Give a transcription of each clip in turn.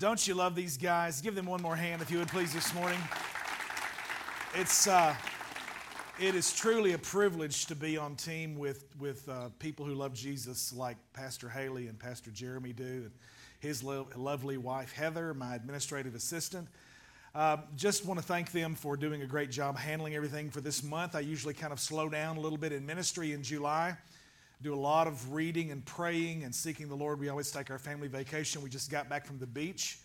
Don't you love these guys? Give them one more hand, if you would, please, this morning. It is truly a privilege to be on team with people who love Jesus like Pastor Haley and Pastor Jeremy do, and his lovely wife, Heather, my administrative assistant. Just want to thank them for doing a great job handling everything for this month. I usually kind of slow down a little bit in ministry in July, do a lot of reading and praying and seeking the Lord. We always take our family vacation. We just got back from the beach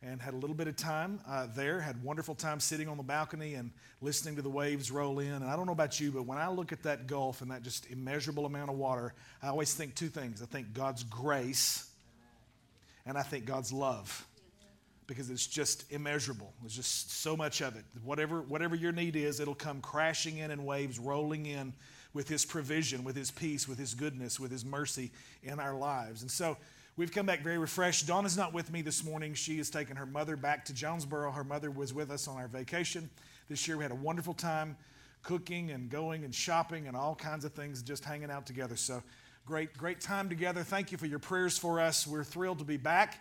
and had a little bit of time there, had wonderful time sitting on the balcony and listening to the waves roll in. And I don't know about you, but when I look at that gulf and that just immeasurable amount of water, I always think two things. I think God's grace and I think God's love, because it's just immeasurable. There's just so much of it. Whatever your need is, it'll come crashing in waves, rolling in with His provision, with His peace, with His goodness, with His mercy in our lives. And so we've come back very refreshed. Donna's not with me this morning. She has taken her mother back to Jonesboro. Her mother was with us on our vacation. This year we had a wonderful time cooking and going and shopping and all kinds of things, just hanging out together. So great time together. Thank you for your prayers for us. We're thrilled to be back.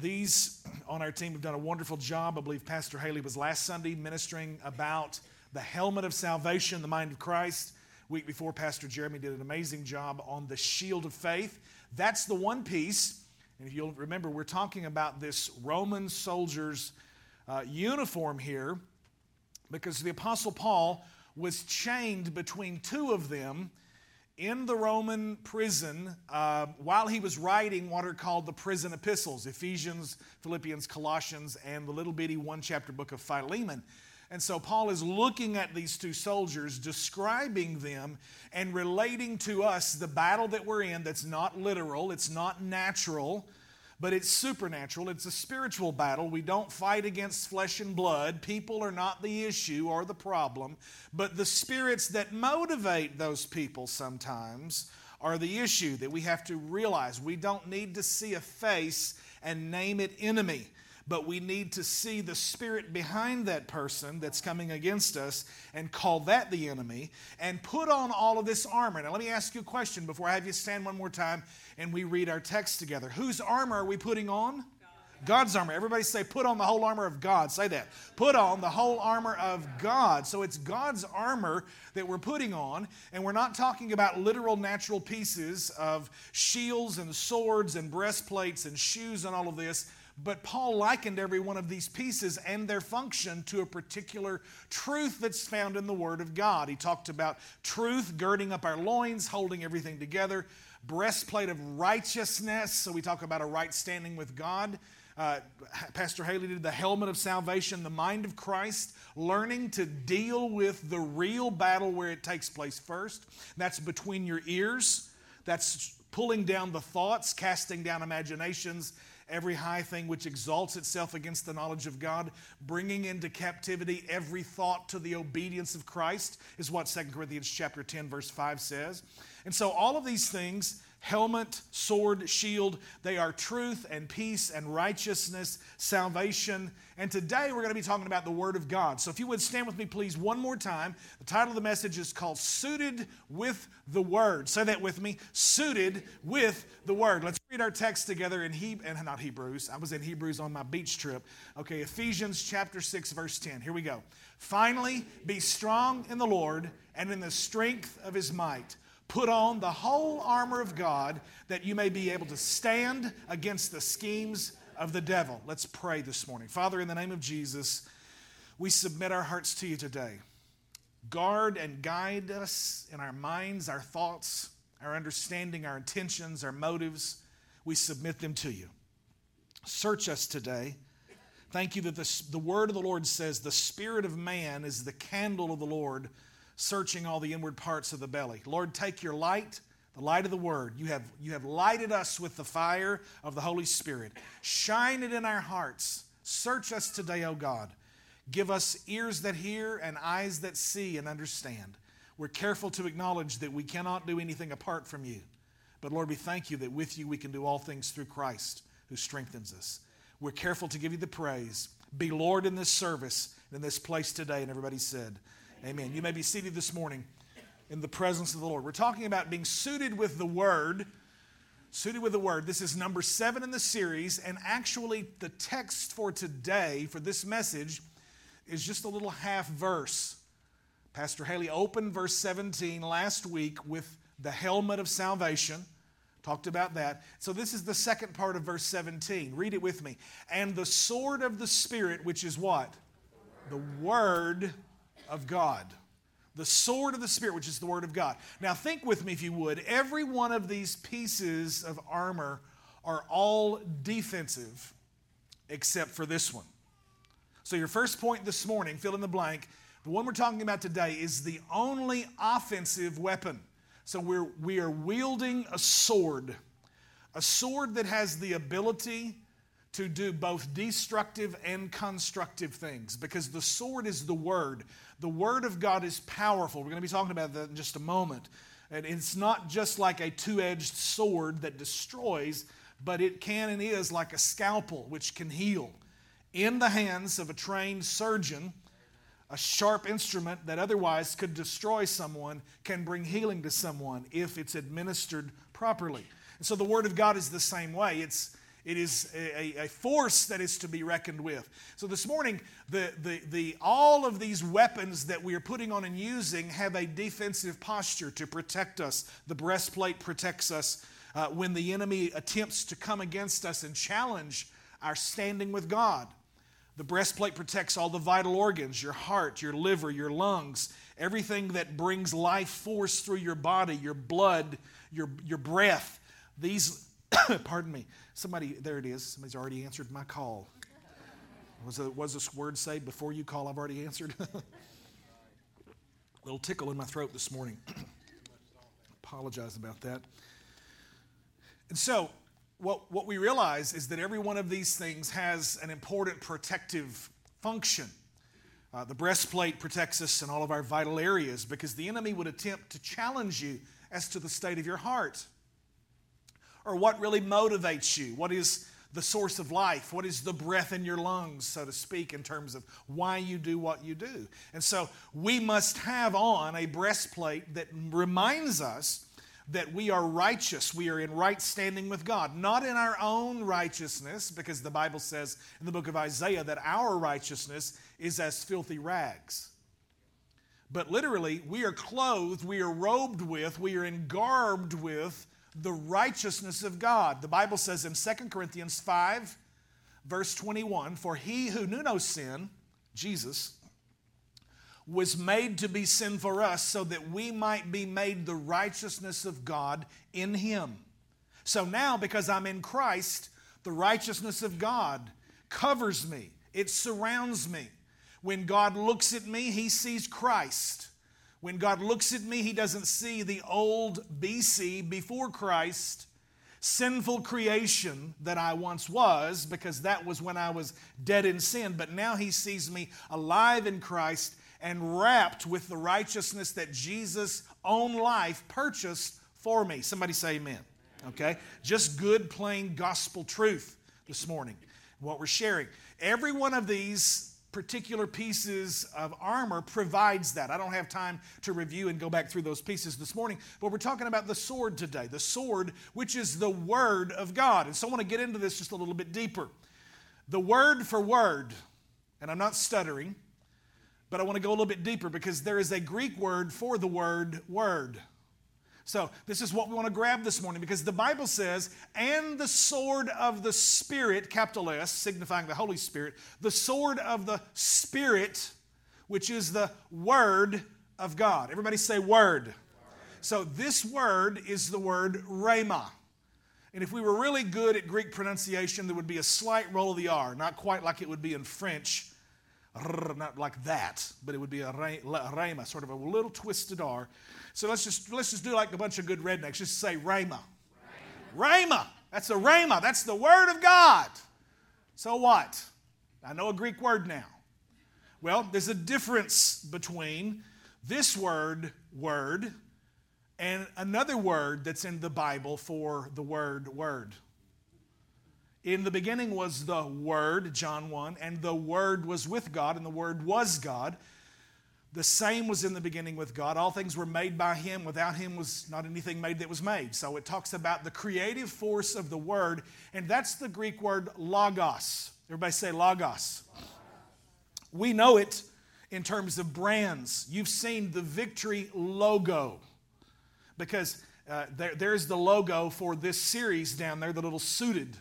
These on our team have done a wonderful job. I believe Pastor Haley was last Sunday ministering about the helmet of salvation, the mind of Christ. Week before, Pastor Jeremy did an amazing job on the shield of faith. That's the one piece. And if you'll remember, we're talking about this Roman soldier's uniform here because the Apostle Paul was chained between two of them in the Roman prison while he was writing what are called the prison epistles, Ephesians, Philippians, Colossians, and the little bitty one-chapter book of Philemon. And so Paul is looking at these two soldiers, describing them, and relating to us the battle that we're in that's not literal, it's not natural, but it's supernatural. It's a spiritual battle. We don't fight against flesh and blood. People are not the issue or the problem, but the spirits that motivate those people sometimes are the issue that we have to realize. We don't need to see a face and name it enemy, but we need to see the spirit behind that person that's coming against us and call that the enemy and put on all of this armor. Now, let me ask you a question before I have you stand one more time and we read our text together. Whose armor are we putting on? God's armor. Everybody say, put on the whole armor of God. Say that. Put on the whole armor of God. So it's God's armor that we're putting on, and we're not talking about literal natural pieces of shields and swords and breastplates and shoes and all of this. But Paul likened every one of these pieces and their function to a particular truth that's found in the Word of God. He talked about truth, girding up our loins, holding everything together, breastplate of righteousness. So we talk about a right standing with God. Pastor Haley did the helmet of salvation, the mind of Christ, learning to deal with the real battle where it takes place first. That's between your ears. That's pulling down the thoughts, casting down imaginations, every high thing which exalts itself against the knowledge of God, bringing into captivity every thought to the obedience of Christ is what 2 Corinthians chapter 10, verse 5 says. And so all of these things, helmet, sword, shield, they are truth and peace and righteousness, salvation. And today we're going to be talking about the Word of God. So if you would stand with me, please, one more time. The title of the message is called Suited with the Word. Say that with me, Suited with the Word. Let's read our text together in Hebrews. I was in Hebrews on my beach trip. Okay, Ephesians chapter 6, verse 10. Here we go. Finally, be strong in the Lord and in the strength of His might. Put on the whole armor of God that you may be able to stand against the schemes of the devil. Let's pray this morning. Father, in the name of Jesus, we submit our hearts to you today. Guard and guide us in our minds, our thoughts, our understanding, our intentions, our motives. We submit them to you. Search us today. Thank you that the word of the Lord says the spirit of man is the candle of the Lord, searching all the inward parts of the belly. Lord, take your light, the light of the Word. You have lighted us with the fire of the Holy Spirit. Shine it in our hearts. Search us today, O God. Give us ears that hear and eyes that see and understand. We're careful to acknowledge that we cannot do anything apart from you. But Lord, we thank you that with you we can do all things through Christ who strengthens us. We're careful to give you the praise. Be Lord in this service, in this place today. And everybody said, amen. You may be seated this morning in the presence of the Lord. We're talking about being suited with the Word. Suited with the Word. This is number 7 in the series, and actually the text for today, for this message, is just a little half verse. Pastor Haley opened verse 17 last week with the helmet of salvation. Talked about that. So this is the second part of verse 17. Read it with me. And the sword of the Spirit, which is what? The Word of God. The sword of the Spirit, which is the Word of God. Now think with me, if you would. Every one of these pieces of armor are all defensive except for this one. So your first point this morning, fill in the blank, the one we're talking about today is the only offensive weapon. So we are wielding a sword that has the ability to do both destructive and constructive things, because the sword is the Word. The Word of God is powerful. We're going to be talking about that in just a moment. And it's not just like a two-edged sword that destroys, but it can and is like a scalpel, which can heal. In the hands of a trained surgeon, a sharp instrument that otherwise could destroy someone can bring healing to someone if it's administered properly. And so the Word of God is the same way. It is a force that is to be reckoned with. So this morning, all of these weapons that we are putting on and using have a defensive posture to protect us. The breastplate protects us when the enemy attempts to come against us and challenge our standing with God. The breastplate protects all the vital organs, your heart, your liver, your lungs, everything that brings life force through your body, your blood, your breath. These... Pardon me. Somebody, there it is. Somebody's already answered my call. Was this word say before you call? I've already answered. A little tickle in my throat this morning. Apologize about that. And so, what we realize is that every one of these things has an important protective function. The breastplate protects us in all of our vital areas because the enemy would attempt to challenge you as to the state of your heart. Or what really motivates you? What is the source of life? What is the breath in your lungs, so to speak, in terms of why you do what you do? And so we must have on a breastplate that reminds us that we are righteous. We are in right standing with God. Not in our own righteousness, because the Bible says in the book of Isaiah that our righteousness is as filthy rags. But literally, we are clothed, we are robed with, we are engarbed with the righteousness of God. The Bible says in 2 Corinthians 5, verse 21, for he who knew no sin, Jesus, was made to be sin for us so that we might be made the righteousness of God in him. So now, because I'm in Christ, the righteousness of God covers me. It surrounds me. When God looks at me, he sees Christ. When God looks at me, he doesn't see the old BC, before Christ, sinful creation that I once was, because that was when I was dead in sin. But now he sees me alive in Christ and wrapped with the righteousness that Jesus' own life purchased for me. Somebody say amen. Okay? Just good, plain gospel truth this morning, what we're sharing. Every one of these particular pieces of armor provides that. I don't have time to review and go back through those pieces this morning, but we're talking about the sword today, the sword which is the Word of God. And so I want to get into this just a little bit deeper. The word for word, and I'm not stuttering, but I want to go a little bit deeper because there is a Greek word for the word, word. So this is what we want to grab this morning because the Bible says, and the sword of the Spirit, capital S, signifying the Holy Spirit, the sword of the Spirit, which is the Word of God. Everybody say word. Word. So this word is the word rhema. And if we were really good at Greek pronunciation, there would be a slight roll of the R, not quite like it would be in French, not like that, but it would be a rhema, sort of a little twisted R. So let's just do like a bunch of good rednecks. Just say rhema. Rhema. That's a rhema. That's the Word of God. So what? I know a Greek word now. Well, there's a difference between this word, word, and another word that's in the Bible for the word, word. In the beginning was the Word, John 1, and the Word was with God, and the Word was God. The same was in the beginning with God. All things were made by him. Without him was not anything made that was made. So it talks about the creative force of the word, and that's the Greek word logos. Everybody say logos. We know it in terms of brands. You've seen the Victory logo because there's the logo for this series down there, the little suited.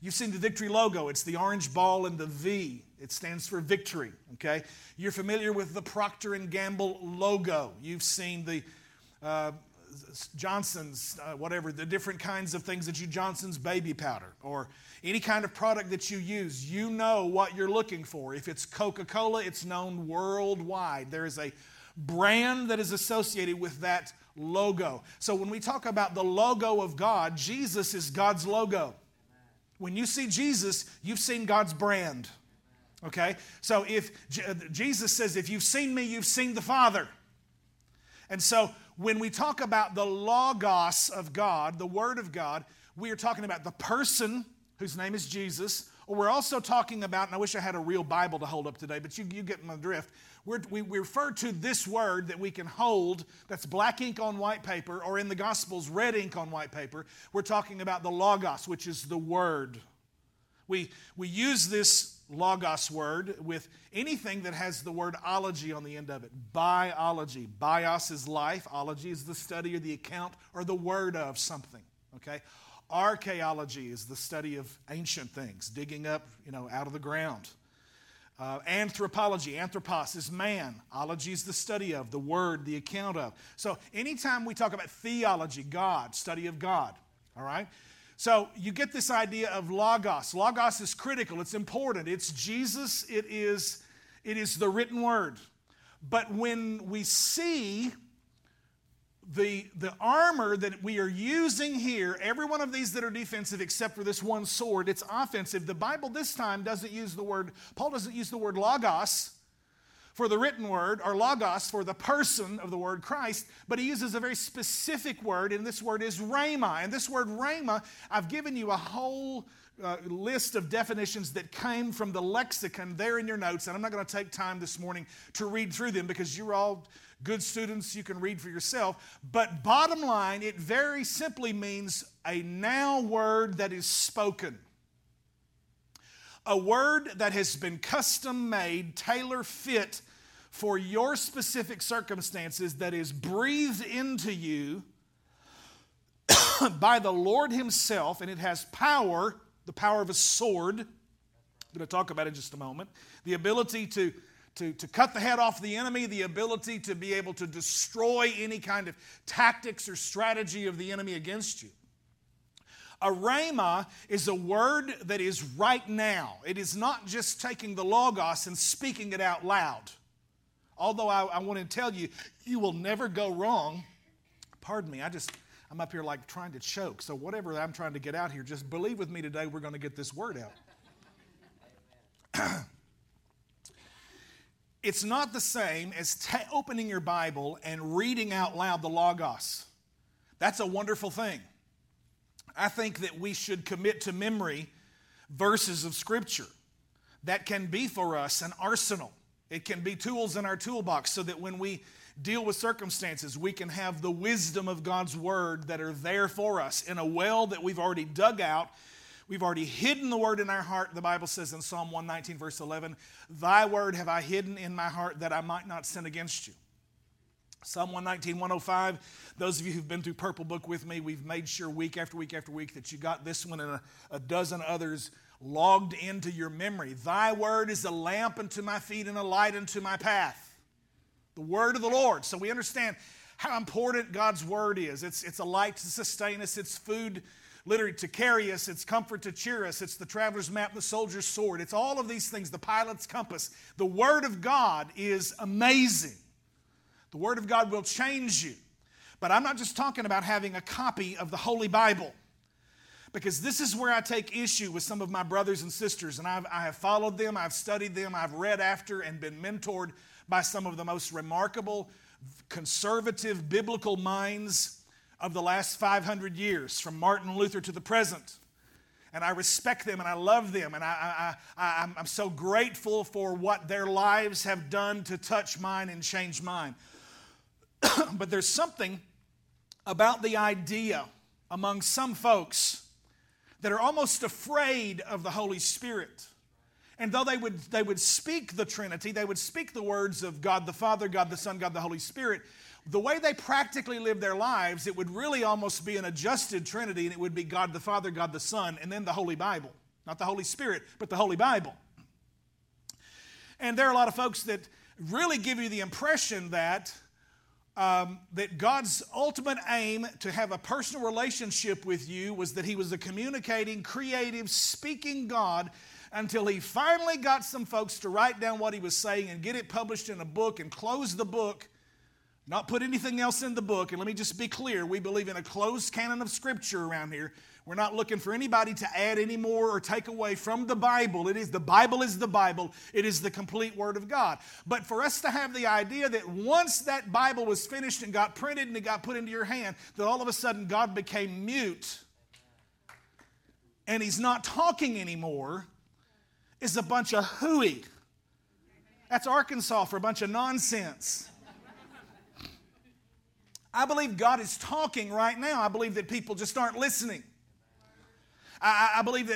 You've seen the Victory logo. It's the orange ball and the V. It stands for victory, okay? You're familiar with the Procter & Gamble logo. You've seen the Johnson's, whatever, the different kinds of things that you, Johnson's baby powder, or any kind of product that you use. You know what you're looking for. If it's Coca-Cola, it's known worldwide. There is a brand that is associated with that logo. So when we talk about the logo of God, Jesus is God's logo. When you see Jesus, you've seen God's brand, okay? So if Jesus says, if you've seen me, you've seen the Father. And so when we talk about the logos of God, the Word of God, we are talking about the person whose name is Jesus, or we're also talking about, and I wish I had a real Bible to hold up today, but you get my drift. We refer to this word that we can hold, that's black ink on white paper, or in the Gospels, red ink on white paper. We're talking about the logos, which is the word. We use this logos word with anything that has the word ology on the end of it. Biology. Bios is life. Ology is the study or the account or the word of something. Okay? Archaeology is the study of ancient things, digging up, out of the ground. Anthropology. Anthropos is man. Ology is the study of, the word, the account of. So anytime we talk about theology, God, study of God, all right? So you get this idea of logos. Logos is critical. It's important. It's Jesus. It is the written word. But when we see the armor that we are using here, every one of these that are defensive except for this one sword, it's offensive. The Bible this time doesn't use the word, Paul doesn't use the word logos for the written word or logos for the person of the word Christ, but he uses a very specific word, and this word is rhema. And this word rhema, I've given you a whole list of definitions that came from the lexicon there in your notes, and I'm not going to take time this morning to read through them because you're all good students, you can read for yourself. But bottom line, it very simply means a noun word that is spoken. A word that has been custom made, tailor fit for your specific circumstances, that is breathed into you by the Lord himself, and it has power, the power of a sword. I'm going to talk about it in just a moment. The ability to cut the head off the enemy, the ability to be able to destroy any kind of tactics or strategy of the enemy against you. A rhema is a word that is right now. It is not just taking the logos and speaking it out loud. Although I want to tell you, you will never go wrong. Pardon me, I'm up here like trying to choke. So whatever I'm trying to get out here, just believe with me today we're going to get this word out. It's not the same as opening your Bible and reading out loud the logos. That's a wonderful thing. I think that we should commit to memory verses of Scripture. That can be for us an arsenal. It can be tools in our toolbox so that when we deal with circumstances, we can have the wisdom of God's Word that are there for us in a well that we've already dug out. We've already hidden the word in our heart. The Bible says in Psalm 119, verse 11, "Thy word have I hidden in my heart that I might not sin against you." Psalm 119, 105, those of you who've been through Purple Book with me, we've made sure week after week after week that you got this one and a dozen others logged into your memory. "Thy word is a lamp unto my feet and a light unto my path." The word of the Lord. So we understand how important God's word is. It's a light to sustain us. It's food literally to carry us, it's comfort to cheer us, it's the traveler's map, the soldier's sword, it's all of these things, the pilot's compass. The Word of God is amazing. The Word of God will change you. But I'm not just talking about having a copy of the Holy Bible, because this is where I take issue with some of my brothers and sisters, and I have followed them, I've studied them, I've read after and been mentored by some of the most remarkable conservative biblical minds of the last 500 years, from Martin Luther to the present. and I respect them and I love them, and I'm so grateful for what their lives have done to touch mine and change mine. But there's something about the idea among some folks that are almost afraid of the Holy Spirit. And though they would speak the Trinity, they would speak the words of God the Father, God the Son, God the Holy Spirit, the way they practically live their lives, it would really almost be an adjusted Trinity, and it would be God the Father, God the Son, and then the Holy Bible. Not the Holy Spirit, but the Holy Bible. And there are a lot of folks that really give you the impression that that God's ultimate aim to have a personal relationship with you was that he was a communicating, creative, speaking God, until he finally got some folks to write down what he was saying and get it published in a book and close the book, not put anything else in the book. And let me just be clear, we believe in a closed canon of Scripture around here. We're not looking for anybody to add any more or take away from the Bible. It is the Bible is the Bible. It is the complete Word of God. But for us to have the idea that once that Bible was finished and got printed and it got put into your hand, that all of a sudden God became mute and he's not talking anymore is a bunch of hooey. That's Arkansas for a bunch of nonsense. I believe God is talking right now. I believe that people just aren't listening. I believe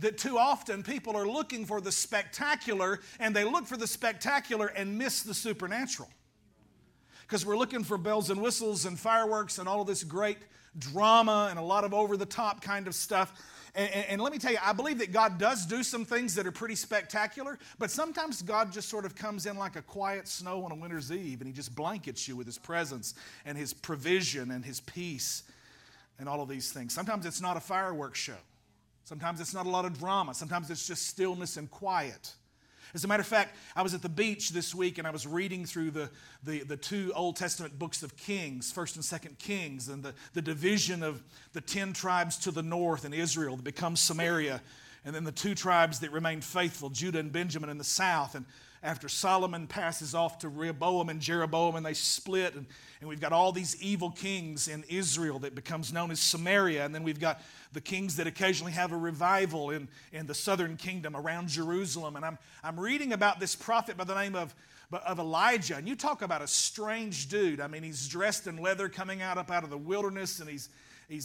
that too often people are looking for the spectacular, and they look for the spectacular and miss the supernatural. Because we're looking for bells and whistles and fireworks and all of this great drama and a lot of over-the-top kind of stuff. And let me tell you, I believe that God does do some things that are pretty spectacular, but sometimes God just sort of comes in like a quiet snow on a winter's eve, and he just blankets you with his presence and his provision and his peace and all of these things. Sometimes it's not a fireworks show. Sometimes it's not a lot of drama. Sometimes it's just stillness and quiet. As a matter of fact, I was at the beach this week and I was reading through the two Old Testament books of Kings, 1st and 2nd Kings, and the division of the 10 tribes to the north in Israel that becomes Samaria, and then the two tribes that remained faithful, Judah and Benjamin, in the south. And after Solomon passes off to Rehoboam and Jeroboam, and they split, and we've got all these evil kings in Israel that becomes known as Samaria, and then we've got the kings that occasionally have a revival in the southern kingdom around Jerusalem. And I'm reading about this prophet by the name of Elijah, and you talk about a strange dude. I mean, he's dressed in leather coming up out of the wilderness, and he's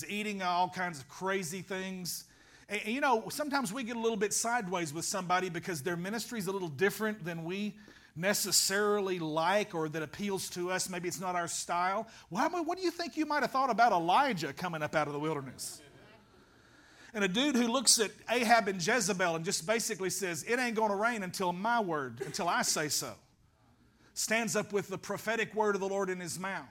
eating all kinds of crazy things. And, you know, sometimes we get a little bit sideways with somebody because their ministry is a little different than we necessarily like or that appeals to us. Maybe it's not our style. Well, what do you think you might have thought about Elijah coming up out of the wilderness? And a dude who looks at Ahab and Jezebel and just basically says, it ain't going to rain until I say so. Stands up with the prophetic word of the Lord in his mouth.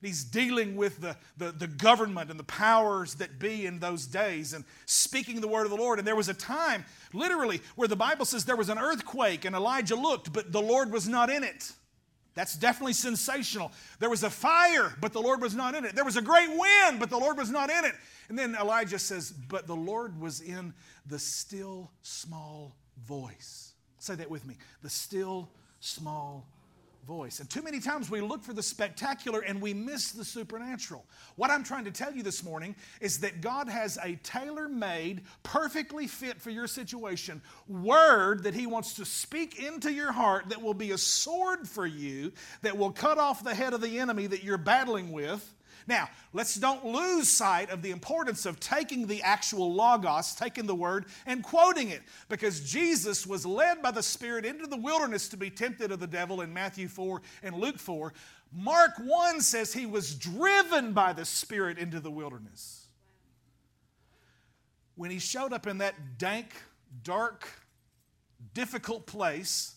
He's dealing with the government and the powers that be in those days and speaking the word of the Lord. And there was a time, literally, where the Bible says there was an earthquake and Elijah looked, but the Lord was not in it. That's definitely sensational. There was a fire, but the Lord was not in it. There was a great wind, but the Lord was not in it. And then Elijah says, but the Lord was in the still small voice. Say that with me. The still small voice. And too many times we look for the spectacular and we miss the supernatural. What I'm trying to tell you this morning is that God has a tailor-made, perfectly fit for your situation word that he wants to speak into your heart that will be a sword for you, that will cut off the head of the enemy that you're battling with. Now, let's don't lose sight of the importance of taking the actual logos, taking the word, and quoting it. Because Jesus was led by the Spirit into the wilderness to be tempted of the devil in Matthew 4 and Luke 4. Mark 1 says he was driven by the Spirit into the wilderness. When he showed up in that dank, dark, difficult place,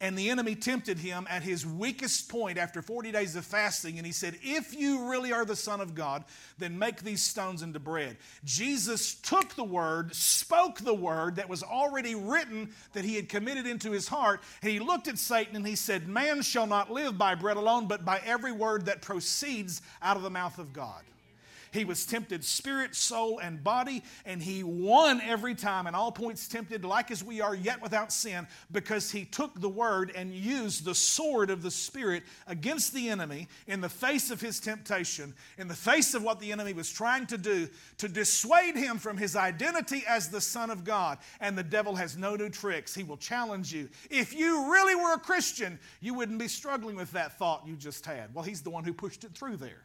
and the enemy tempted him at his weakest point after 40 days of fasting. And he said, if you really are the Son of God, then make these stones into bread. Jesus took the word, spoke the word that was already written that he had committed into his heart. And he looked at Satan and he said, man shall not live by bread alone, but by every word that proceeds out of the mouth of God. He was tempted spirit, soul, and body, and he won every time. In all points tempted like as we are, yet without sin, because he took the word and used the sword of the Spirit against the enemy in the face of his temptation, in the face of what the enemy was trying to do to dissuade him from his identity as the Son of God. And the devil has no new tricks. He will challenge you. If you really were a Christian, you wouldn't be struggling with that thought you just had. Well, he's the one who pushed it through there.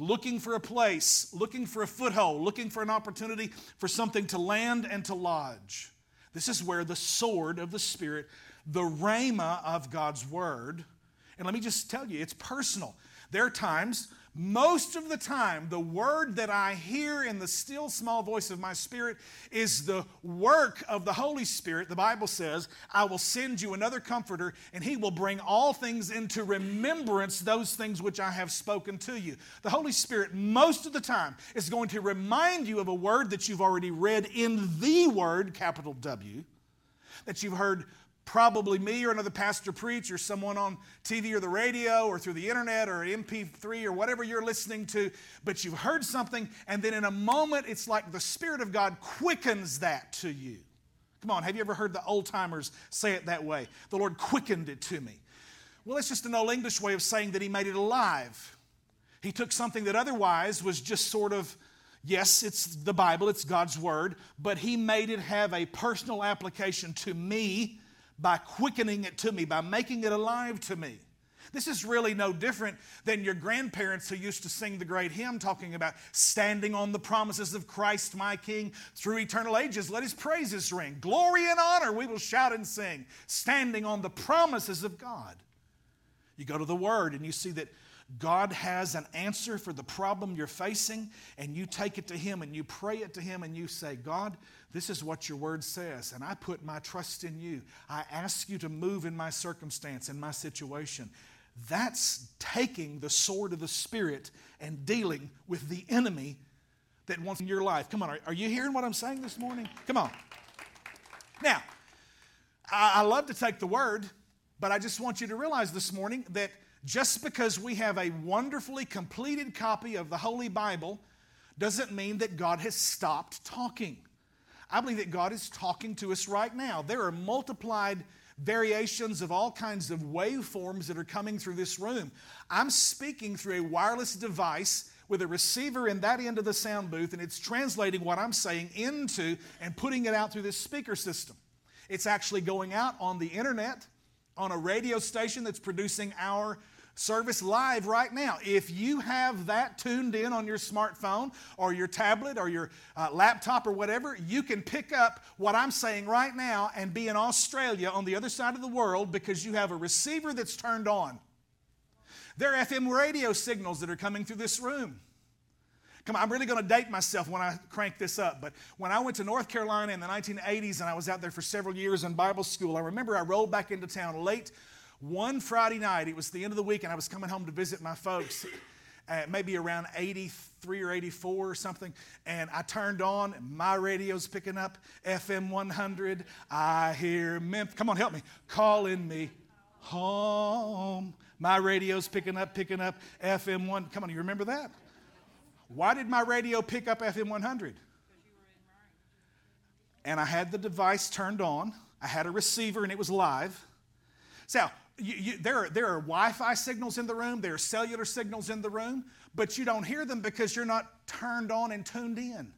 Looking for a place, looking for a foothold, looking for an opportunity for something to land and to lodge. This is where the sword of the Spirit, the rhema of God's word, and let me just tell you, it's personal. There are times, most of the time, the word that I hear in the still small voice of my spirit is the work of the Holy Spirit. The Bible says, I will send you another comforter, and he will bring all things into remembrance, those things which I have spoken to you. The Holy Spirit, most of the time, is going to remind you of a word that you've already read in the word, capital W, that you've heard probably me or another pastor preach or someone on TV or the radio or through the internet or MP3 or whatever you're listening to, but you've heard something, and then in a moment it's like the Spirit of God quickens that to you. Come on, have you ever heard the old timers say it that way? The Lord quickened it to me. Well, it's just an old English way of saying that he made it alive. He took something that otherwise was just sort of, yes, it's the Bible, it's God's word, but he made it have a personal application to me by quickening it to me, by making it alive to me. This is really no different than your grandparents who used to sing the great hymn talking about standing on the promises of Christ my King through eternal ages. Let his praises ring. Glory and honor we will shout and sing. Standing on the promises of God. You go to the Word and you see that God has an answer for the problem you're facing, and you take it to him and you pray it to him and you say, God, this is what your word says, and I put my trust in you. I ask you to move in my circumstance, in my situation. That's taking the sword of the Spirit and dealing with the enemy that wants in your life. Come on, are you hearing what I'm saying this morning? Come on. Now, I love to take the word, but I just want you to realize this morning that just because we have a wonderfully completed copy of the Holy Bible doesn't mean that God has stopped talking. I believe that God is talking to us right now. There are multiplied variations of all kinds of waveforms that are coming through this room. I'm speaking through a wireless device with a receiver in that end of the sound booth, and it's translating what I'm saying into and putting it out through this speaker system. It's actually going out on the internet, on a radio station that's producing our service live right now. If you have that tuned in on your smartphone or your tablet or your laptop or whatever, you can pick up what I'm saying right now and be in Australia on the other side of the world because you have a receiver that's turned on. There are FM radio signals that are coming through this room. Come on, I'm really going to date myself when I crank this up, but when I went to North Carolina in the 1980s and I was out there for several years in Bible school, I remember I rolled back into town late one Friday night. It was the end of the week, and I was coming home to visit my folks, maybe around 83 or 84 or something, and I turned on, my radio's picking up FM 100, I hear Memphis, come on, help me, calling me home. My radio's picking up FM 1, come on, you remember that? Why did my radio pick up FM 100? And I had the device turned on, I had a receiver, and it was live. So there are Wi-Fi signals in the room, there are cellular signals in the room, but you don't hear them because you're not turned on and tuned in.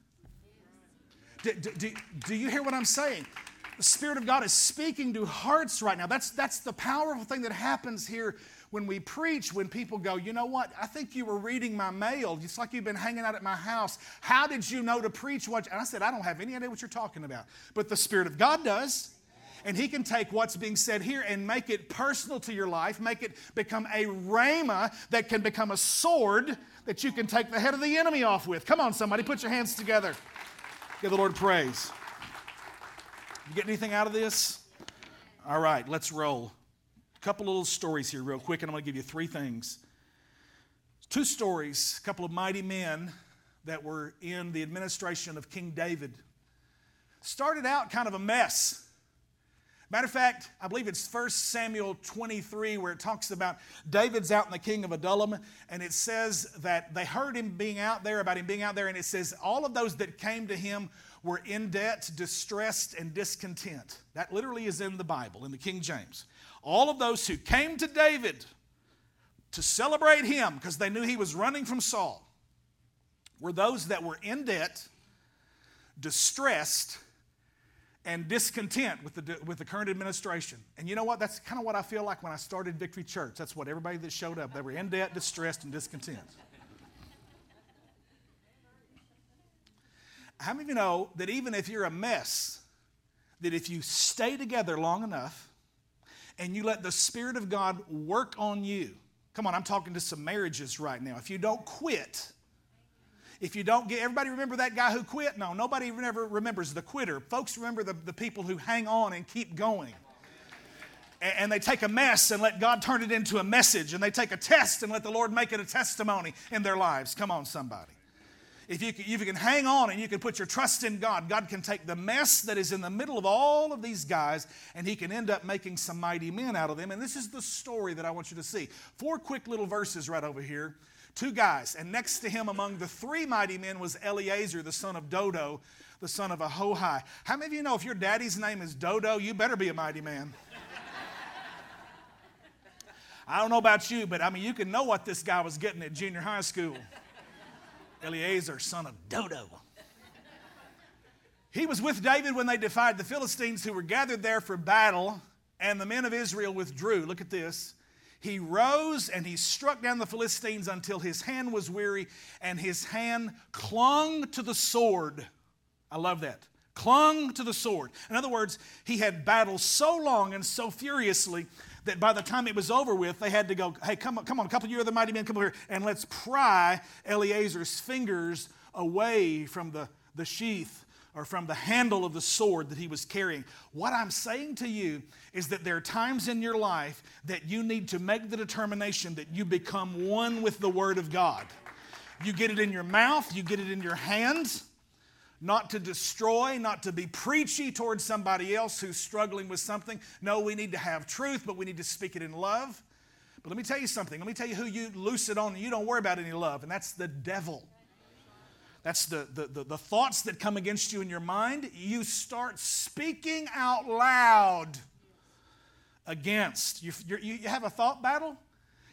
Do you hear what I'm saying? The Spirit of God is speaking to hearts right now. That's the powerful thing that happens here when we preach, when people go, you know what, I think you were reading my mail. It's like you've been hanging out at my house. How did you know to preach what? And I said, I don't have any idea what you're talking about. But the Spirit of God does. And he can take what's being said here and make it personal to your life, make it become a rhema that can become a sword that you can take the head of the enemy off with. Come on, somebody, put your hands together. Give the Lord praise. You get anything out of this? All right, let's roll. A couple little stories here real quick, and I'm going to give you three things. Two stories, a couple of mighty men that were in the administration of King David. Started out kind of a mess. Matter of fact, I believe it's 1 Samuel 23 where it talks about David's out in the king of Adullam, and it says that they heard him being out there, about him being out there, and it says all of those that came to him were in debt, distressed, and discontent. That literally is in the Bible, in the King James. All of those who came to David to celebrate him because they knew he was running from Saul were those that were in debt, distressed, and discontent with the current administration. And you know what? That's kind of what I feel like when I started Victory Church. That's what everybody that showed up, they were in debt, distressed, and discontent. How many of you know that even if you're a mess, that if you stay together long enough and you let the Spirit of God work on you, come on, I'm talking to some marriages right now. If you don't quit, if you don't get, everybody remember that guy who quit? No, nobody ever remembers the quitter. Folks remember the people who hang on and keep going. And they take a mess and let God turn it into a message. And they take a test and let the Lord make it a testimony in their lives. Come on, somebody. If you can hang on and you can put your trust in God, God can take the mess that is in the middle of all of these guys and he can end up making some mighty men out of them. And this is the story that I want you to see. 4 quick little verses right over here. 2 guys, and next to him among the 3 mighty men was Eleazar, the son of Dodo, the son of Ahohi. How many of you know if your daddy's name is Dodo, you better be a mighty man? I don't know about you, but I mean, you can know what this guy was getting at junior high school. Eleazar, son of Dodo. He was with David when they defied the Philistines who were gathered there for battle, and the men of Israel withdrew. Look at this. He rose and he struck down the Philistines until his hand was weary and his hand clung to the sword. I love that. Clung to the sword. In other words, he had battled so long and so furiously that by the time it was over with, they had to go, hey, come on, a couple of you other mighty men, come over here, and let's pry Eleazar's fingers away from the sheath or from the handle of the sword that he was carrying. What I'm saying to you is that there are times in your life that you need to make the determination that you become one with the Word of God. You get it in your mouth, you get it in your hands, not to destroy, not to be preachy towards somebody else who's struggling with something. No, we need to have truth, but we need to speak it in love. But let me tell you something. Let me tell you who you loose it on and you don't worry about any love, and that's the devil. That's the thoughts that come against you in your mind. You start speaking out loud against. You have a thought battle?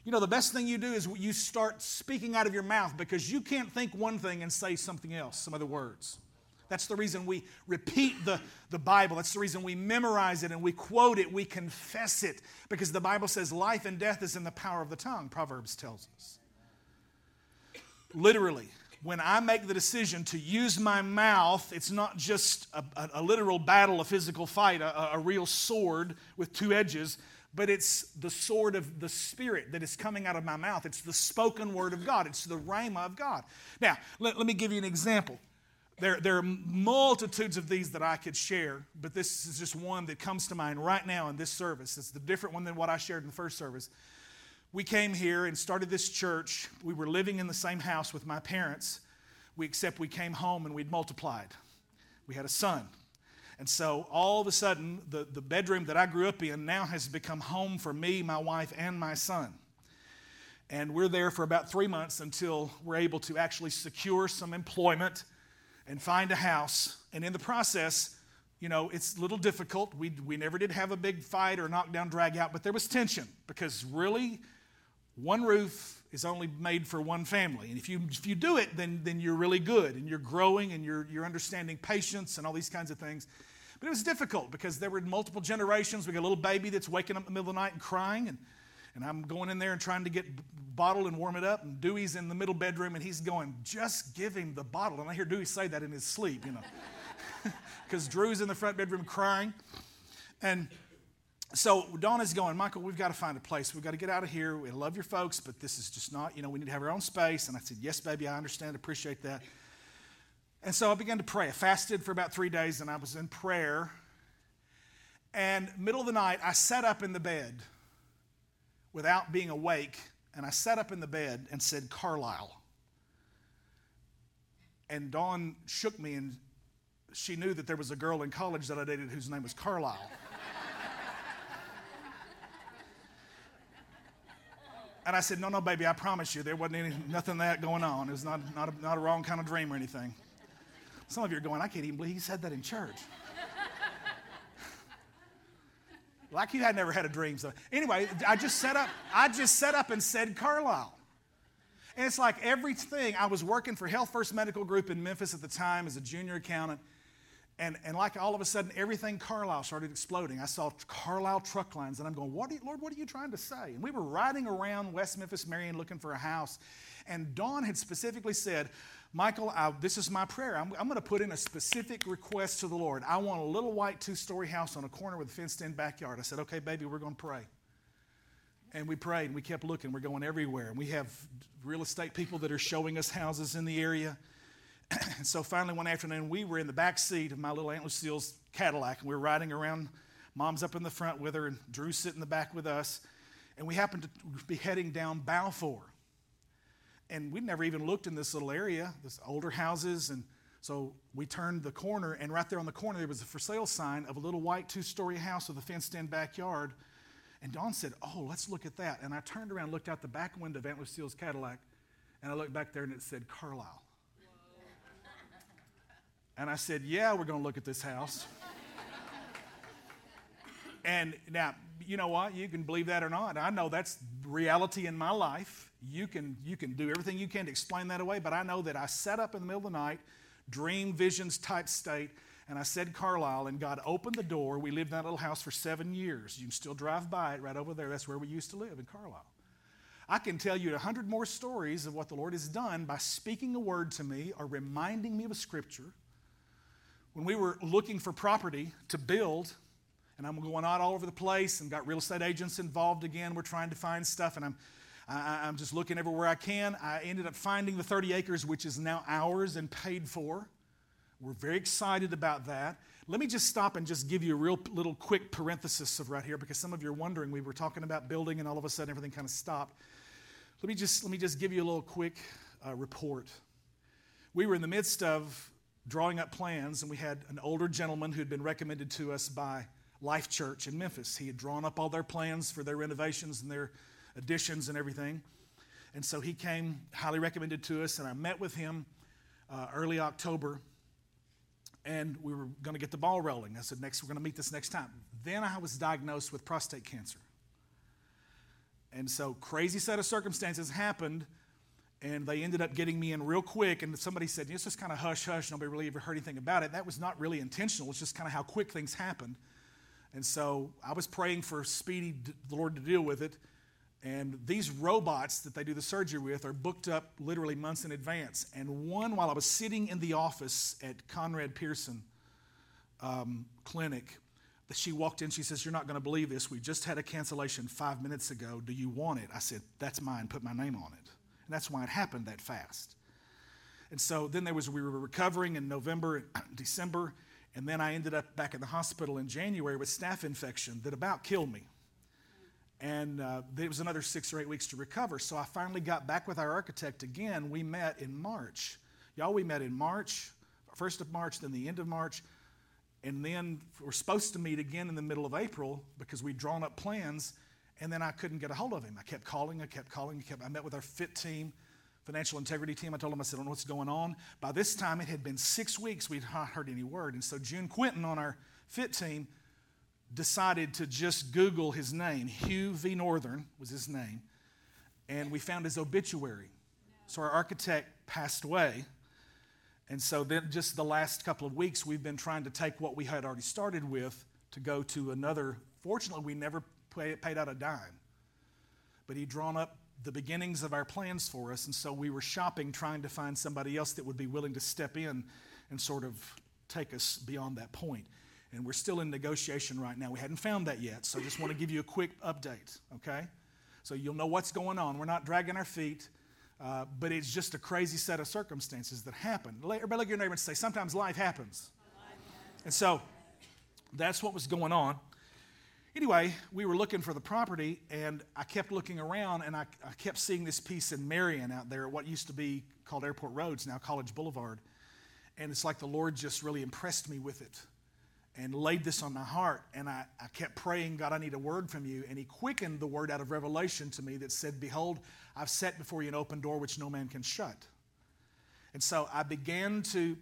You know, the best thing you do is you start speaking out of your mouth because you can't think one thing and say something else, some other words. That's the reason we repeat the Bible. That's the reason we memorize it and we quote it, we confess it. Because the Bible says life and death is in the power of the tongue, Proverbs tells us. Literally. When I make the decision to use my mouth, it's not just a literal battle, a physical fight, a real sword with 2 edges, but it's the sword of the Spirit that is coming out of my mouth. It's the spoken word of God. It's the rhema of God. Now, let me give you an example. There are multitudes of these that I could share, but this is just one that comes to mind right now in this service. It's the different one than what I shared in the first service. We came here and started this church. We were living in the same house with my parents, except we came home and we'd multiplied. We had a son. And so all of a sudden, the bedroom that I grew up in now has become home for me, my wife, and my son. And we're there for about 3 months until we're able to actually secure some employment and find a house. And in the process, you know, it's a little difficult. We never did have a big fight or knockdown, drag out, but there was tension because really, one roof is only made for one family. And if you do it, then you're really good and you're growing and you're understanding patience and all these kinds of things. But it was difficult because there were multiple generations. We got a little baby that's waking up in the middle of the night and crying, and I'm going in there and trying to get bottled and warm it up. And Dewey's in the middle bedroom and he's going, just give him the bottle. And I hear Dewey say that in his sleep, you know, because Drew's in the front bedroom crying. And so Donna's going, Michael, we've got to find a place. We've got to get out of here. We love your folks, but this is just not, you know, we need to have our own space. And I said, yes, baby, I understand. Appreciate that. And so I began to pray. I fasted for about 3 days, and I was in prayer. And middle of the night, I sat up in the bed without being awake. And I sat up in the bed and said, Carlisle. And Dawn shook me, and she knew that there was a girl in college that I dated whose name was Carlisle. And I said, no, baby, I promise you, there wasn't nothing of that going on. It was not a wrong kind of dream or anything. Some of you are going, I can't even believe he said that in church. Like you had never had a dream. So anyway, I just set up and said Carlisle. And it's like everything. I was working for Health First Medical Group in Memphis at the time as a junior accountant. And like all of a sudden, everything Carlisle started exploding. I saw Carlisle truck lines, and I'm going, Lord, what are you trying to say? And we were riding around West Memphis, Marion, looking for a house. And Dawn had specifically said, Michael, this is my prayer. I'm going to put in a specific request to the Lord. I want a little white two-story house on a corner with a fenced-in backyard. I said, okay, baby, we're going to pray. And we prayed, and we kept looking. We're going everywhere. And we have real estate people that are showing us houses in the area. And so finally one afternoon, we were in the back seat of my little Aunt Lucille's Cadillac, and we were riding around. Mom's up in the front with her, and Drew's sitting in the back with us. And we happened to be heading down Balfour. And we'd never even looked in this little area, this older houses. And so we turned the corner, and right there on the corner, there was a for sale sign of a little white two-story house with a fenced-in backyard. And Dawn said, oh, let's look at that. And I turned around, looked out the back window of Aunt Lucille's Cadillac, and I looked back there, and it said Carlisle. And I said, yeah, we're going to look at this house. And now, you know what? You can believe that or not. I know that's reality in my life. You can do everything you can to explain that away, but I know that I sat up in the middle of the night, dream visions type state, and I said Carlisle, and God opened the door. We lived in that little house for 7 years. You can still drive by it right over there. That's where we used to live, in Carlisle. I can tell you 100 more stories of what the Lord has done by speaking a word to me or reminding me of a scripture. When we were looking for property to build, and I'm going out all over the place and got real estate agents involved again. We're trying to find stuff, and I'm just looking everywhere I can. I ended up finding the 30 acres, which is now ours and paid for. We're very excited about that. Let me just stop and just give you a real little quick parenthesis of right here, because some of you are wondering. We were talking about building, and all of a sudden everything kind of stopped. Let me just give you a little quick report. We were in the midst of drawing up plans, and we had an older gentleman who had been recommended to us by Life Church in Memphis. He had drawn up all their plans for their renovations and their additions and everything. And so he came highly recommended to us, and I met with him early October, and we were going to get the ball rolling. I said, we're going to meet this next time. Then I was diagnosed with prostate cancer. And so crazy set of circumstances happened. And they ended up getting me in real quick, and somebody said, it's just kind of hush-hush, nobody really ever heard anything about it. That was not really intentional. It's just kind of how quick things happened. And so I was praying for the Lord to deal with it. And these robots that they do the surgery with are booked up literally months in advance. And one, while I was sitting in the office at Conrad Pearson Clinic, she walked in, she says, you're not going to believe this. We just had a cancellation 5 minutes ago. Do you want it? I said, that's mine. Put my name on it. And that's why it happened that fast. And so then we were recovering in November and December, and then I ended up back in the hospital in January with staph infection that about killed me. And it was another 6 or 8 weeks to recover. So I finally got back with our architect again. We met in March. Y'all, we met in March, 1st of March, then the end of March. And then we're supposed to meet again in the middle of April because we'd drawn up plans. And then I couldn't get a hold of him. I kept calling. I met with our FIT team, financial integrity team. I told him, I said, I don't know what's going on. By this time, it had been 6 weeks. We'd not heard any word. And so June Quinton on our FIT team decided to just Google his name. Hugh V. Northern was his name. And we found his obituary. So our architect passed away. And so then just the last couple of weeks, we've been trying to take what we had already started with to go to another. Fortunately, we never paid out a dime. But he'd drawn up the beginnings of our plans for us, and so we were shopping, trying to find somebody else that would be willing to step in and sort of take us beyond that point. And we're still in negotiation right now. We hadn't found that yet, so I just want to give you a quick update, okay? So you'll know what's going on. We're not dragging our feet, but it's just a crazy set of circumstances that happened. Everybody look at your neighbor and say, sometimes life happens. And so that's what was going on. Anyway, we were looking for the property, and I kept looking around, and I kept seeing this piece in Marion out there, what used to be called Airport Roads, now College Boulevard. And it's like the Lord just really impressed me with it. and laid this on my heart. And I kept praying, God, I need a word from you. And he quickened the word out of Revelation to me that said, behold, I've set before you an open door which no man can shut. And so I began to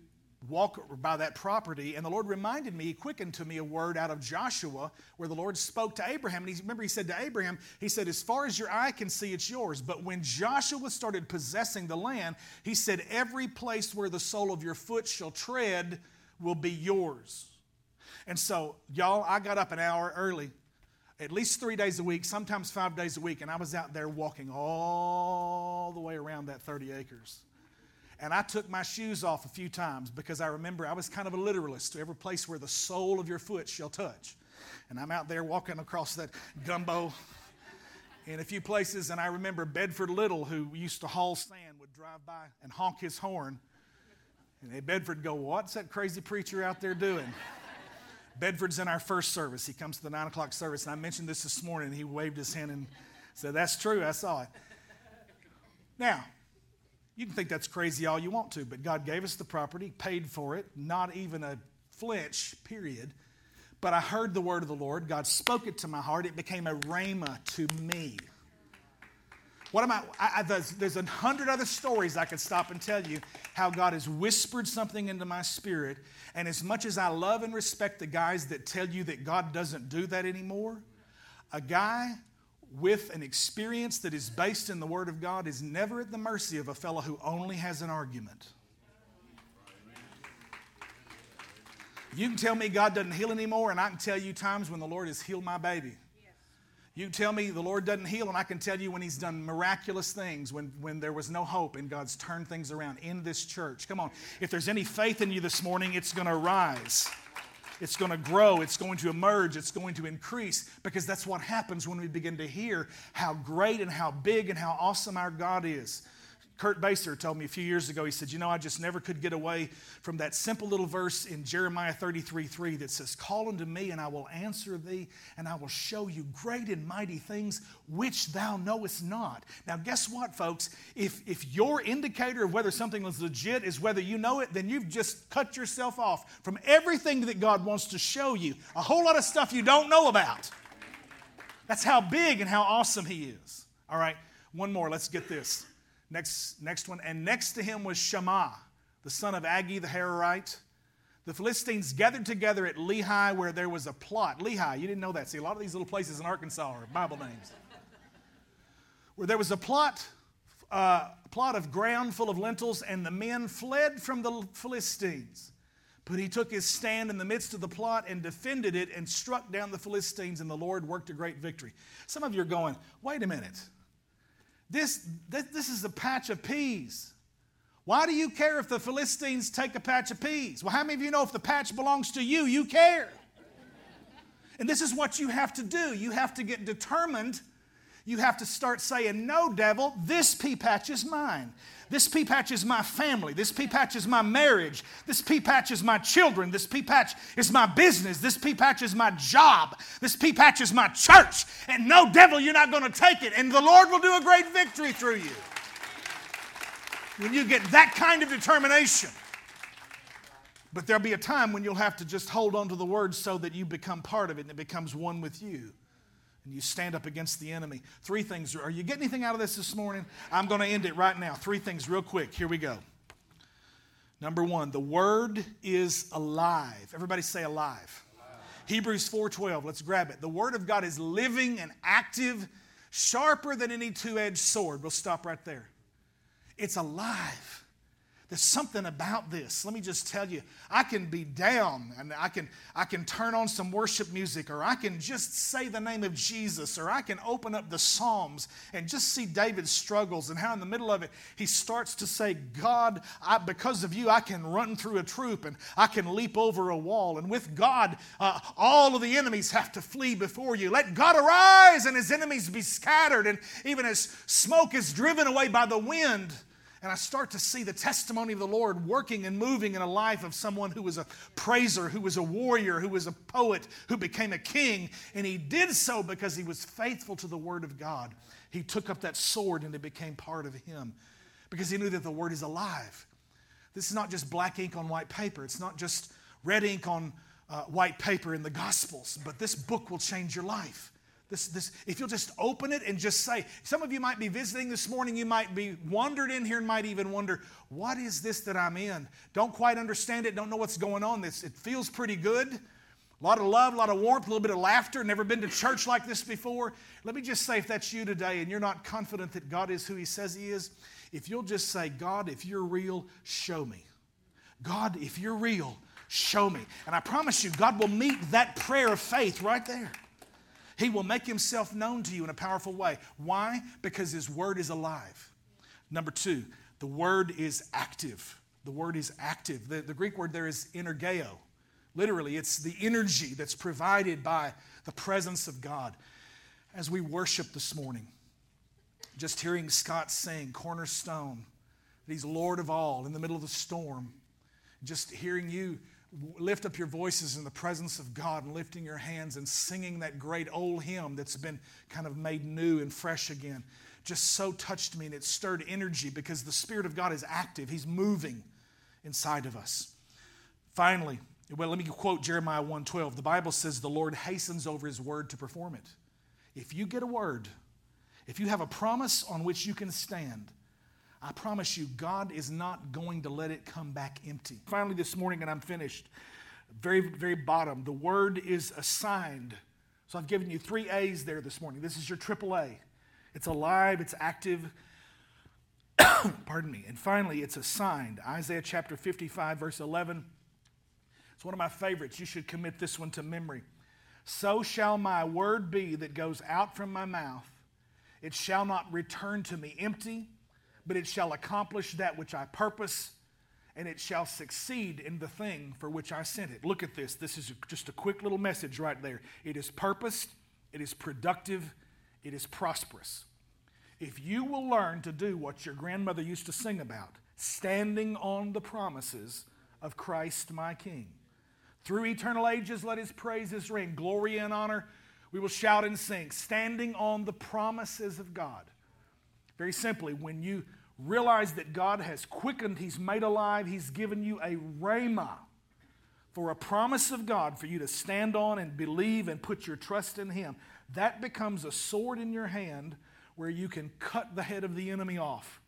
walk by that property, and the Lord reminded me, he quickened to me a word out of Joshua where the Lord spoke to Abraham. And remember, he said to Abraham, he said, as far as your eye can see, it's yours. But when Joshua started possessing the land, he said, every place where the sole of your foot shall tread will be yours. And so, y'all, I got up an hour early, at least 3 days a week, sometimes 5 days a week, and I was out there walking all the way around that 30 acres. And I took my shoes off a few times because I remember I was kind of a literalist to every place where the sole of your foot shall touch. And I'm out there walking across that gumbo in a few places. And I remember Bedford Little, who used to haul sand, would drive by and honk his horn. And Bedford go, what's that crazy preacher out there doing? Bedford's in our first service. He comes to the 9 o'clock service. And I mentioned this morning. He waved his hand and said, that's true. I saw it. Now, you can think that's crazy all you want to, but God gave us the property, paid for it, not even a flinch, period. But I heard the word of the Lord. God spoke it to my heart. It became a rhema to me. There's 100 other stories I could stop and tell you how God has whispered something into my spirit. And as much as I love and respect the guys that tell you that God doesn't do that anymore, a guy with an experience that is based in the Word of God is never at the mercy of a fellow who only has an argument. You can tell me God doesn't heal anymore, and I can tell you times when the Lord has healed my baby. You can tell me the Lord doesn't heal, and I can tell you when he's done miraculous things, when there was no hope, and God's turned things around in this church. Come on. If there's any faith in you this morning, it's going to rise. It's going to grow. It's going to emerge. It's going to increase, because that's what happens when we begin to hear how great and how big and how awesome our God is. Kurt Baser told me a few years ago, he said, I just never could get away from that simple little verse in Jeremiah 33:3 that says, call unto me and I will answer thee and I will show you great and mighty things which thou knowest not. Now guess what, folks? If your indicator of whether something was legit is whether you know it, then you've just cut yourself off from everything that God wants to show you. A whole lot of stuff you don't know about. That's how big and how awesome he is. All right, one more. Let's get this. Next one, and next to him was Shammah, the son of Agi the Hararite. The Philistines gathered together at Lehi where there was a plot. Lehi, you didn't know that. See, a lot of these little places in Arkansas are Bible names. Where there was a plot of ground full of lentils, and the men fled from the Philistines. But he took his stand in the midst of the plot and defended it and struck down the Philistines, and the Lord worked a great victory. Some of you are going, wait a minute. This is a patch of peas. Why do you care if the Philistines take a patch of peas? Well, how many of you know if the patch belongs to you, you care? And this is what you have to do. You have to get determined. You have to start saying, no, devil, this pea patch is mine. This pea patch is my family. This pea patch is my marriage. This pea patch is my children. This pea patch is my business. This pea patch is my job. This pea patch is my church. And no, devil, you're not going to take it. And the Lord will do a great victory through you. When you get that kind of determination. But there'll be a time when you'll have to just hold on to the word so that you become part of it and it becomes one with you. And you stand up against the enemy. Three things. Are you getting anything out of this morning? I'm going to end it right now. Three things real quick. Here we go. Number one, the word is alive. Everybody say alive. Hebrews 4:12. Let's grab it. The word of God is living and active, sharper than any two-edged sword. We'll stop right there. It's alive. There's something about this. Let me just tell you, I can be down and I can turn on some worship music, or I can just say the name of Jesus, or I can open up the Psalms and just see David's struggles and how in the middle of it he starts to say, God, because of you, I can run through a troop and I can leap over a wall. And with God, all of the enemies have to flee before you. Let God arise and his enemies be scattered. And even as smoke is driven away by the wind, and I start to see the testimony of the Lord working and moving in a life of someone who was a praiser, who was a warrior, who was a poet, who became a king. And he did so because he was faithful to the word of God. He took up that sword and it became part of him because he knew that the word is alive. This is not just black ink on white paper. It's not just red ink on white paper in the Gospels, but this book will change your life. This, if you'll just open it and just say, some of you might be visiting this morning, you might be wandered in here and might even wonder, what is this that I'm in? Don't quite understand it, don't know what's going on. It feels pretty good. A lot of love, a lot of warmth, a little bit of laughter. Never been to church like this before. Let me just say, if that's you today and you're not confident that God is who He says He is, if you'll just say, God, if you're real, show me. God, if you're real, show me. And I promise you, God will meet that prayer of faith right there. He will make Himself known to you in a powerful way. Why? Because His Word is alive. Number two, the Word is active. The Word is active. The Greek word there is energeo. Literally, it's the energy that's provided by the presence of God. As we worship this morning, just hearing Scott sing, Cornerstone, that He's Lord of all in the middle of the storm. Just hearing you lift up your voices in the presence of God and lifting your hands and singing that great old hymn that's been kind of made new and fresh again just so touched me, and it stirred energy because the Spirit of God is active. He's moving inside of us. Finally, well, let me quote Jeremiah 1:12. The Bible says the Lord hastens over His word to perform it. If you get a word, if you have a promise on which you can stand, I promise you, God is not going to let it come back empty. Finally this morning, and I'm finished, very, very bottom, the word is assigned. So I've given you 3 A's there this morning. This is your triple A. It's alive, it's active. Pardon me. And finally, it's assigned. Isaiah chapter 55, verse 11. It's one of my favorites. You should commit this one to memory. So shall my word be that goes out from my mouth. It shall not return to me empty, but it shall accomplish that which I purpose, and it shall succeed in the thing for which I sent it. Look at this. This is just a quick little message right there. It is purposed, it is productive, it is prosperous. If you will learn to do what your grandmother used to sing about, standing on the promises of Christ my King. Through eternal ages let His praises ring. Glory and honor we will shout and sing, standing on the promises of God. Very simply, when you realize that God has quickened, He's made alive, He's given you a rhema for a promise of God for you to stand on and believe and put your trust in Him, that becomes a sword in your hand where you can cut the head of the enemy off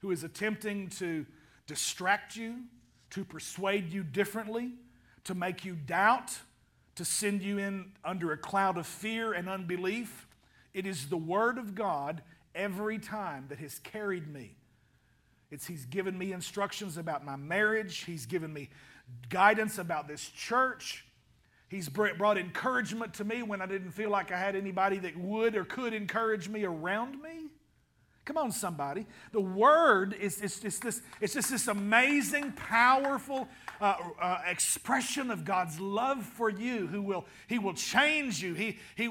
who is attempting to distract you, to persuade you differently, to make you doubt, to send you in under a cloud of fear and unbelief. It is the Word of God every time that has carried me. He's given me instructions about my marriage. He's given me guidance about this church. He's brought encouragement to me when I didn't feel like I had anybody that would or could encourage me around me. Come on, somebody. The Word is just this amazing, powerful expression of God's love for you. He will change you. He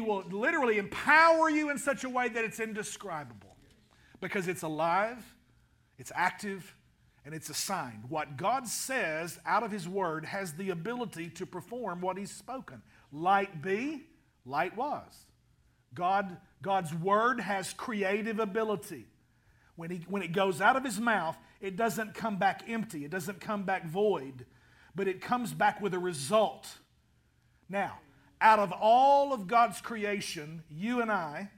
will literally empower you in such a way that it's indescribable, because it's alive, it's active, and it's assigned. What God says out of His Word has the ability to perform what He's spoken. Light be, light was. God's Word has creative ability. When it goes out of His mouth, it doesn't come back empty. It doesn't come back void, but it comes back with a result. Now, out of all of God's creation, you and I,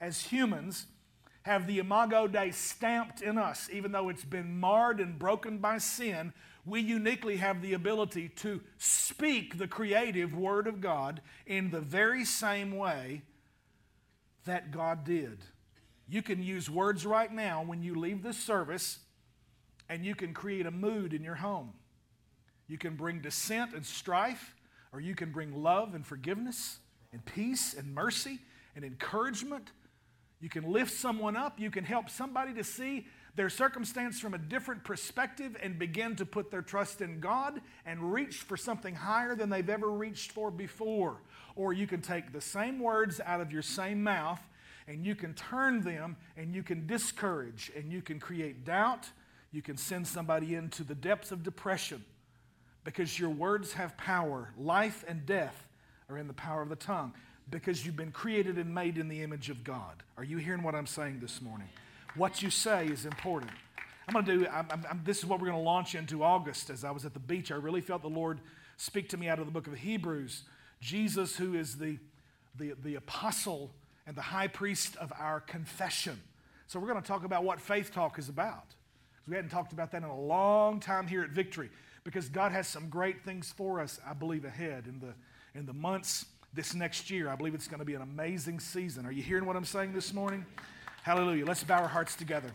as humans, have the Imago Dei stamped in us. Even though it's been marred and broken by sin, we uniquely have the ability to speak the creative Word of God in the very same way that God did. You can use words right now when you leave this service, and you can create a mood in your home. You can bring dissent and strife, or you can bring love and forgiveness and peace and mercy and encouragement. You can lift someone up. You can help somebody to see their circumstance from a different perspective and begin to put their trust in God and reach for something higher than they've ever reached for before. Or you can take the same words out of your same mouth and you can turn them and you can discourage and you can create doubt. You can send somebody into the depths of depression because your words have power. Life and death are in the power of the tongue because you've been created and made in the image of God. Are you hearing what I'm saying this morning? What you say is important. This is what we're going to launch into August. As I was at the beach, I really felt the Lord speak to me out of the book of Hebrews. Jesus, who is the apostle and the high priest of our confession. So we're going to talk about what Faith Talk is about. We hadn't talked about that in a long time here at Victory, because God has some great things for us, I believe, ahead in the months this next year. I believe it's going to be an amazing season. Are you hearing what I'm saying this morning? Hallelujah. Let's bow our hearts together.